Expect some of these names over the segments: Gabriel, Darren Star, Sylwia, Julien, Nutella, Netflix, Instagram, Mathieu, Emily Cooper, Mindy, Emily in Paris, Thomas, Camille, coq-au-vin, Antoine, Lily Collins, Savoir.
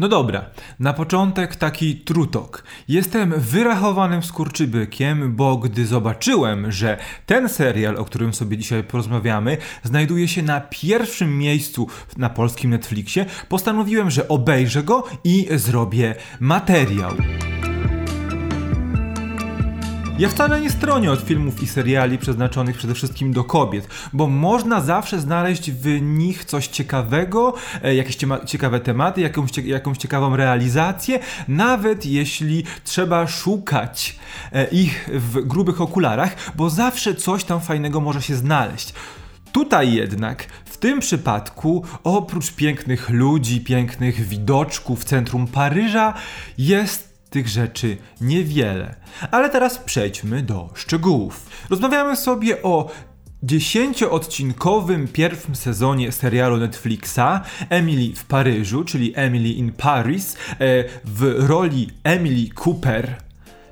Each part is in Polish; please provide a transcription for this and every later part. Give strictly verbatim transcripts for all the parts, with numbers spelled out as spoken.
No dobra, na początek taki trutok. Jestem wyrachowanym skurczybykiem, bo gdy zobaczyłem, że ten serial, o którym sobie dzisiaj porozmawiamy, znajduje się na pierwszym miejscu na polskim Netflixie, postanowiłem, że obejrzę go i zrobię materiał. Ja wcale nie stronię od filmów i seriali przeznaczonych przede wszystkim do kobiet, bo można zawsze znaleźć w nich coś ciekawego, jakieś ciekawe tematy, jakąś, jakąś ciekawą realizację, nawet jeśli trzeba szukać ich w grubych okularach, bo zawsze coś tam fajnego może się znaleźć. Tutaj jednak, w tym przypadku, oprócz pięknych ludzi, pięknych widoczków w centrum Paryża, jest tych rzeczy niewiele. Ale teraz przejdźmy do szczegółów. Rozmawiamy sobie o dziesięcioodcinkowym pierwszym sezonie serialu Netflixa Emily w Paryżu, czyli Emily in Paris, w roli Emily Cooper,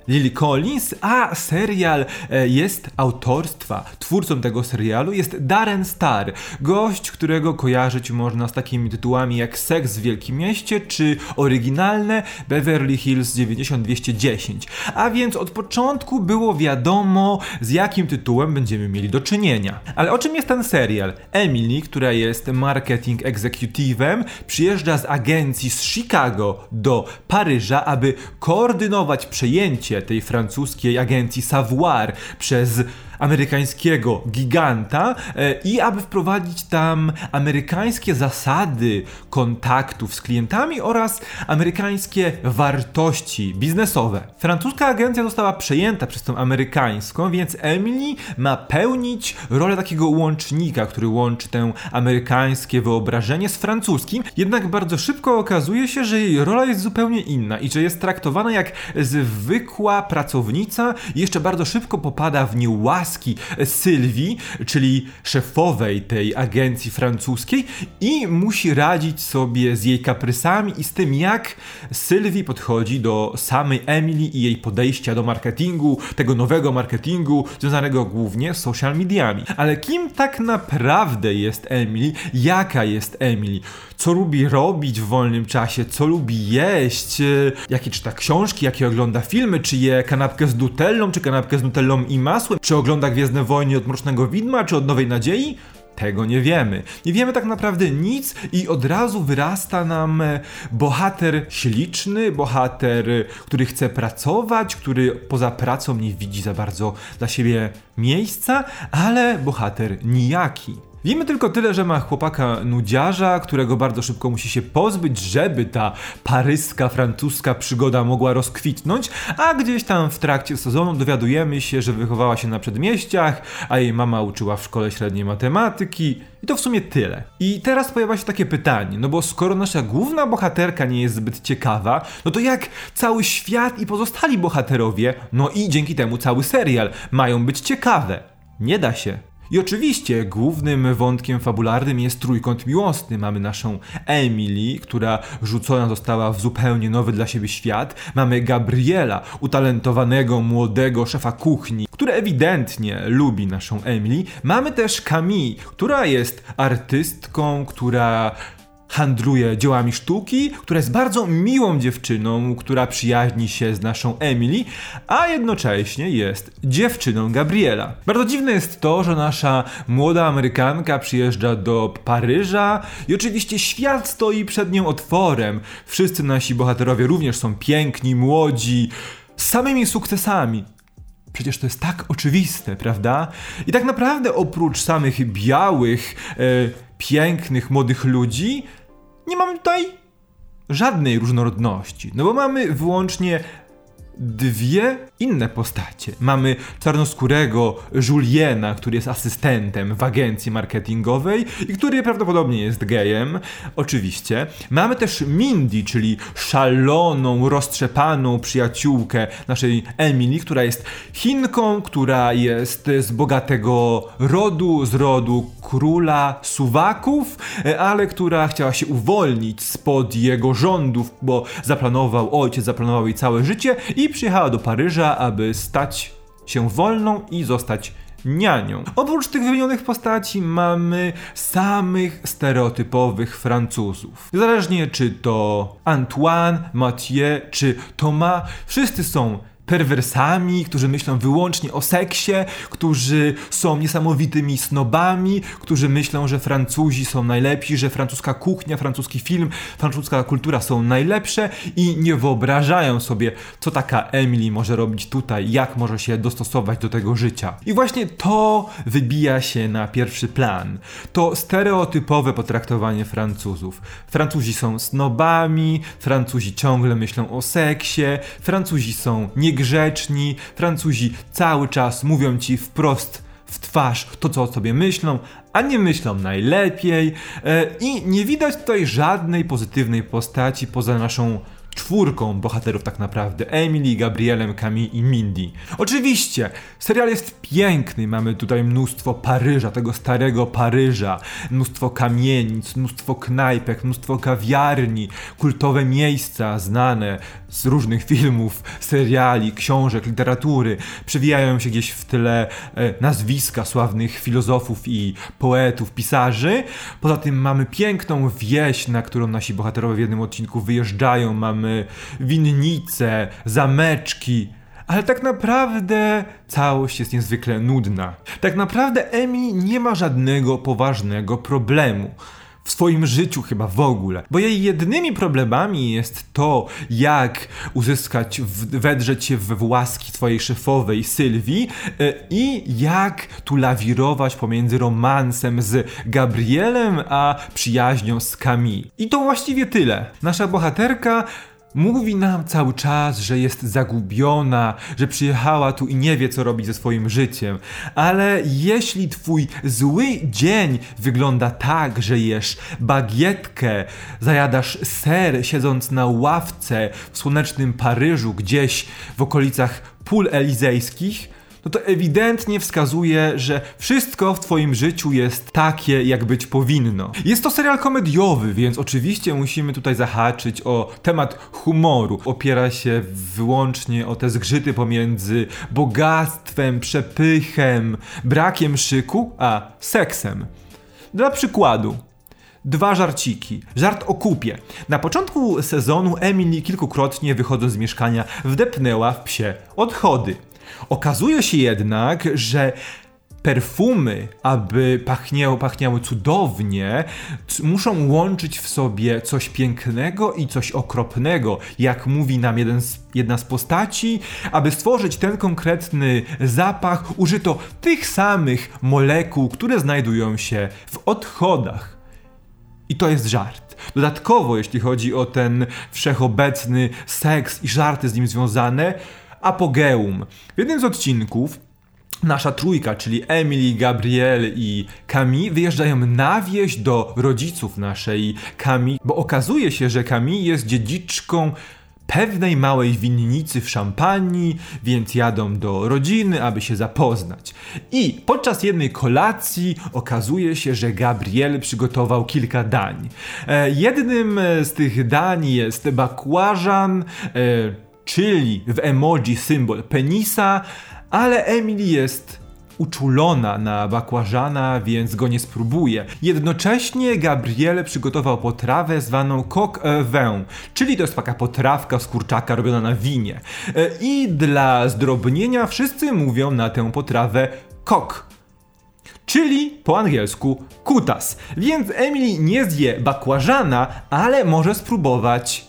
Lily Collins, a serial jest autorstwa. Twórcą tego serialu jest Darren Star, gość, którego kojarzyć można z takimi tytułami jak Seks w Wielkim Mieście czy oryginalne Beverly Hills dziewięćdziesiąt dwieście dziesięć. A więc od początku było wiadomo, z jakim tytułem będziemy mieli do czynienia. Ale o czym jest ten serial? Emily, która jest marketing executive'em, przyjeżdża z agencji z Chicago do Paryża, aby koordynować przejęcie tej francuskiej agencji Savoir przez amerykańskiego giganta i aby wprowadzić tam amerykańskie zasady kontaktów z klientami oraz amerykańskie wartości biznesowe. Francuska agencja została przejęta przez tą amerykańską, więc Emily ma pełnić rolę takiego łącznika, który łączy tę amerykańskie wyobrażenie z francuskim, jednak bardzo szybko okazuje się, że jej rola jest zupełnie inna i że jest traktowana jak zwykła pracownica i jeszcze bardzo szybko popada w niełaskę Sylwii, czyli szefowej tej agencji francuskiej, i musi radzić sobie z jej kaprysami i z tym, jak Sylwii podchodzi do samej Emily i jej podejścia do marketingu, tego nowego marketingu związanego głównie z social mediami. Ale kim tak naprawdę jest Emily? Jaka jest Emily? Co lubi robić w wolnym czasie? Co lubi jeść? Jakie czyta książki? Jakie ogląda filmy? Czy je kanapkę z nutellą? Czy kanapkę z nutellą i masłem? Czy ogląda Gwiezdne Wojny od Mrocznego Widma, czy od Nowej Nadziei? Tego nie wiemy. Nie wiemy tak naprawdę nic i od razu wyrasta nam bohater śliczny, bohater, który chce pracować, który poza pracą nie widzi za bardzo dla siebie miejsca, ale bohater nijaki. Wiemy tylko tyle, że ma chłopaka nudziarza, którego bardzo szybko musi się pozbyć, żeby ta paryska, francuska przygoda mogła rozkwitnąć, a gdzieś tam w trakcie sezonu dowiadujemy się, że wychowała się na przedmieściach, a jej mama uczyła w szkole średniej matematyki. I to w sumie tyle. I teraz pojawia się takie pytanie, no bo skoro nasza główna bohaterka nie jest zbyt ciekawa, no to jak cały świat i pozostali bohaterowie, no i dzięki temu cały serial, mają być ciekawe? Nie da się. I oczywiście głównym wątkiem fabularnym jest trójkąt miłosny. Mamy naszą Emily, która rzucona została w zupełnie nowy dla siebie świat. Mamy Gabriela, utalentowanego młodego szefa kuchni, który ewidentnie lubi naszą Emily. Mamy też Camille, która jest artystką, która handluje dziełami sztuki, która jest bardzo miłą dziewczyną, która przyjaźni się z naszą Emily, a jednocześnie jest dziewczyną Gabriela. Bardzo dziwne jest to, że nasza młoda Amerykanka przyjeżdża do Paryża i oczywiście świat stoi przed nią otworem. Wszyscy nasi bohaterowie również są piękni, młodzi, z samymi sukcesami. Przecież to jest tak oczywiste, prawda? I tak naprawdę oprócz samych białych, yy, pięknych, młodych ludzi, nie mamy tutaj żadnej różnorodności. No bo mamy wyłącznie dwie inne postacie. Mamy czarnoskórego Juliena, który jest asystentem w agencji marketingowej i który prawdopodobnie jest gejem, oczywiście. Mamy też Mindy, czyli szaloną, roztrzepaną przyjaciółkę naszej Emily, która jest Chinką, która jest z bogatego rodu, z rodu króla Suwaków, ale która chciała się uwolnić spod jego rządów, bo zaplanował ojciec, zaplanował jej całe życie i przyjechała do Paryża, aby stać się wolną i zostać nianią. Oprócz tych wymienionych postaci mamy samych stereotypowych Francuzów. Niezależnie czy to Antoine, Mathieu czy Thomas, wszyscy są perwersami, którzy myślą wyłącznie o seksie, którzy są niesamowitymi snobami, którzy myślą, że Francuzi są najlepsi, że francuska kuchnia, francuski film, francuska kultura są najlepsze i nie wyobrażają sobie, co taka Emily może robić tutaj, jak może się dostosować do tego życia. I właśnie to wybija się na pierwszy plan. To stereotypowe potraktowanie Francuzów. Francuzi są snobami, Francuzi ciągle myślą o seksie, Francuzi są nie grzeczni, Francuzi cały czas mówią ci wprost w twarz to, co o sobie myślą, a nie myślą najlepiej i nie widać tutaj żadnej pozytywnej postaci poza naszą czwórką bohaterów tak naprawdę, Emily, Gabrielem, Camille i Mindy. Oczywiście, serial jest piękny, mamy tutaj mnóstwo Paryża, tego starego Paryża, mnóstwo kamienic, mnóstwo knajpek, mnóstwo kawiarni, kultowe miejsca znane z różnych filmów, seriali, książek, literatury. Przewijają się gdzieś w tle e, nazwiska sławnych filozofów i poetów, pisarzy. Poza tym mamy piękną wieś, na którą nasi bohaterowie w jednym odcinku wyjeżdżają, mamy winnice, zameczki, ale tak naprawdę całość jest niezwykle nudna. Tak naprawdę Emily nie ma żadnego poważnego problemu w swoim życiu chyba w ogóle, bo jej jedynymi problemami jest to, jak uzyskać, wedrzeć się we łaski swojej szefowej Sylwii i jak tu lawirować pomiędzy romansem z Gabrielem a przyjaźnią z Camille. I to właściwie tyle. Nasza bohaterka mówi nam cały czas, że jest zagubiona, że przyjechała tu i nie wie, co robić ze swoim życiem. Ale jeśli twój zły dzień wygląda tak, że jesz bagietkę, zajadasz ser siedząc na ławce w słonecznym Paryżu, gdzieś w okolicach Pól Elizejskich, no to ewidentnie wskazuje, że wszystko w twoim życiu jest takie, jak być powinno. Jest to serial komediowy, więc oczywiście musimy tutaj zahaczyć o temat humoru. Opiera się wyłącznie o te zgrzyty pomiędzy bogactwem, przepychem, brakiem szyku, a seksem. Dla przykładu, dwa żarciki. Żart o kupie. Na początku sezonu Emily kilkukrotnie wychodząc z mieszkania wdepnęła w psie odchody. Okazuje się jednak, że perfumy, aby pachniało, pachniały cudownie, c- muszą łączyć w sobie coś pięknego i coś okropnego, jak mówi nam jeden z, jedna z postaci. Aby stworzyć ten konkretny zapach, użyto tych samych molekuł, które znajdują się w odchodach. I to jest żart. Dodatkowo, jeśli chodzi o ten wszechobecny seks i żarty z nim związane, apogeum. W jednym z odcinków nasza trójka, czyli Emily, Gabriel i Camille, wyjeżdżają na wieś do rodziców naszej Camille, bo okazuje się, że Camille jest dziedziczką pewnej małej winnicy w Szampanii, więc jadą do rodziny, aby się zapoznać. I podczas jednej kolacji okazuje się, że Gabriel przygotował kilka dań. E, jednym z tych dań jest bakłażan, e, czyli w emoji symbol penisa, ale Emily jest uczulona na bakłażana, więc go nie spróbuje. Jednocześnie Gabriel przygotował potrawę zwaną coq-au-vin, czyli to jest taka potrawka z kurczaka robiona na winie. I dla zdrobnienia wszyscy mówią na tę potrawę coq, czyli po angielsku kutas. Więc Emily nie zje bakłażana, ale może spróbować...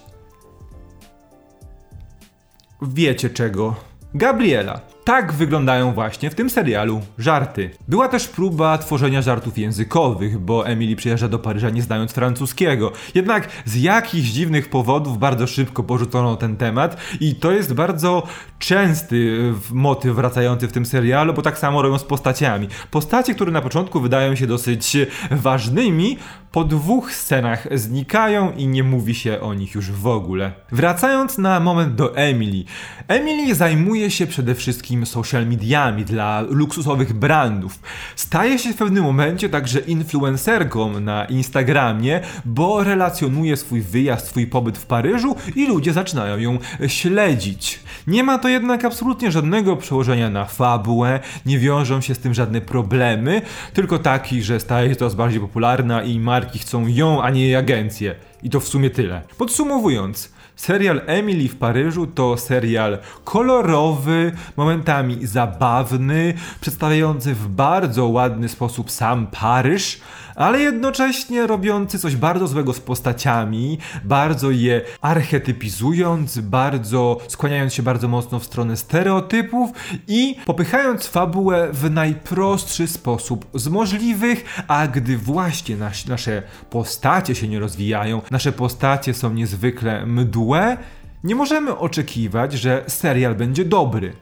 wiecie czego? Gabriela. Tak wyglądają właśnie w tym serialu żarty. Była też próba tworzenia żartów językowych, bo Emily przyjeżdża do Paryża nie znając francuskiego. Jednak z jakichś dziwnych powodów bardzo szybko porzucono ten temat i to jest bardzo częsty motyw wracający w tym serialu, bo tak samo robią z postaciami. Postacie, które na początku wydają się dosyć ważnymi, po dwóch scenach znikają i nie mówi się o nich już w ogóle. Wracając na moment do Emily. Emily zajmuje się przede wszystkim wszystkimi social mediami, dla luksusowych brandów. Staje się w pewnym momencie także influencerką na Instagramie, bo relacjonuje swój wyjazd, swój pobyt w Paryżu i ludzie zaczynają ją śledzić. Nie ma to jednak absolutnie żadnego przełożenia na fabułę, nie wiążą się z tym żadne problemy, tylko taki, że staje się coraz bardziej popularna i marki chcą ją, a nie jej agencję. I to w sumie tyle. Podsumowując, serial Emily w Paryżu to serial kolorowy, momentami zabawny, przedstawiający w bardzo ładny sposób sam Paryż, ale jednocześnie robiący coś bardzo złego z postaciami, bardzo je archetypizując, bardzo skłaniając się bardzo mocno w stronę stereotypów i popychając fabułę w najprostszy sposób z możliwych, a gdy właśnie nas, nasze postacie się nie rozwijają, nasze postacie są niezwykle mdłe, nie możemy oczekiwać, że serial będzie dobry.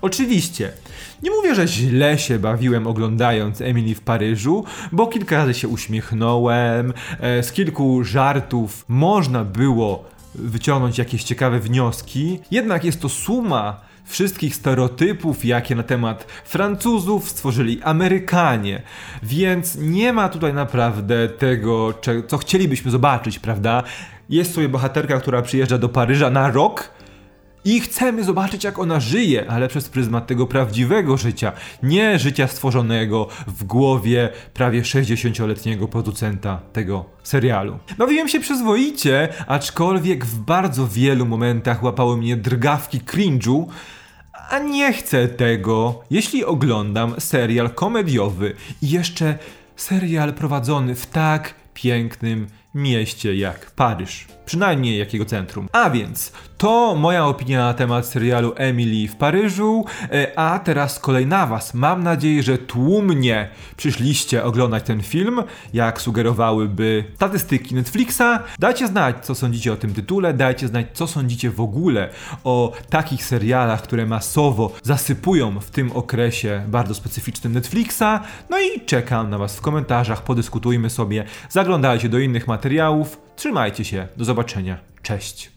Oczywiście, nie mówię, że źle się bawiłem oglądając Emily w Paryżu, bo kilka razy się uśmiechnąłem, z kilku żartów można było wyciągnąć jakieś ciekawe wnioski, jednak jest to suma wszystkich stereotypów, jakie na temat Francuzów stworzyli Amerykanie. Więc nie ma tutaj naprawdę tego, co chcielibyśmy zobaczyć, prawda? Jest sobie bohaterka, która przyjeżdża do Paryża na rok i chcemy zobaczyć, jak ona żyje, ale przez pryzmat tego prawdziwego życia, nie życia stworzonego w głowie prawie sześćdziesięcioletniego producenta tego serialu. Bawiłem się przyzwoicie, aczkolwiek w bardzo wielu momentach łapały mnie drgawki cringe'u, a nie chcę tego, jeśli oglądam serial komediowy i jeszcze serial prowadzony w tak pięknym mieście jak Paryż. Przynajmniej jakiego centrum. A więc to moja opinia na temat serialu Emily w Paryżu, a teraz kolej na was. Mam nadzieję, że tłumnie przyszliście oglądać ten film, jak sugerowałyby statystyki Netflixa. Dajcie znać, co sądzicie o tym tytule, dajcie znać, co sądzicie w ogóle o takich serialach, które masowo zasypują w tym okresie bardzo specyficznym Netflixa. No i czekam na was w komentarzach, podyskutujmy sobie, zaglądajcie do innych materiałów. Trzymajcie się, do zobaczenia, cześć!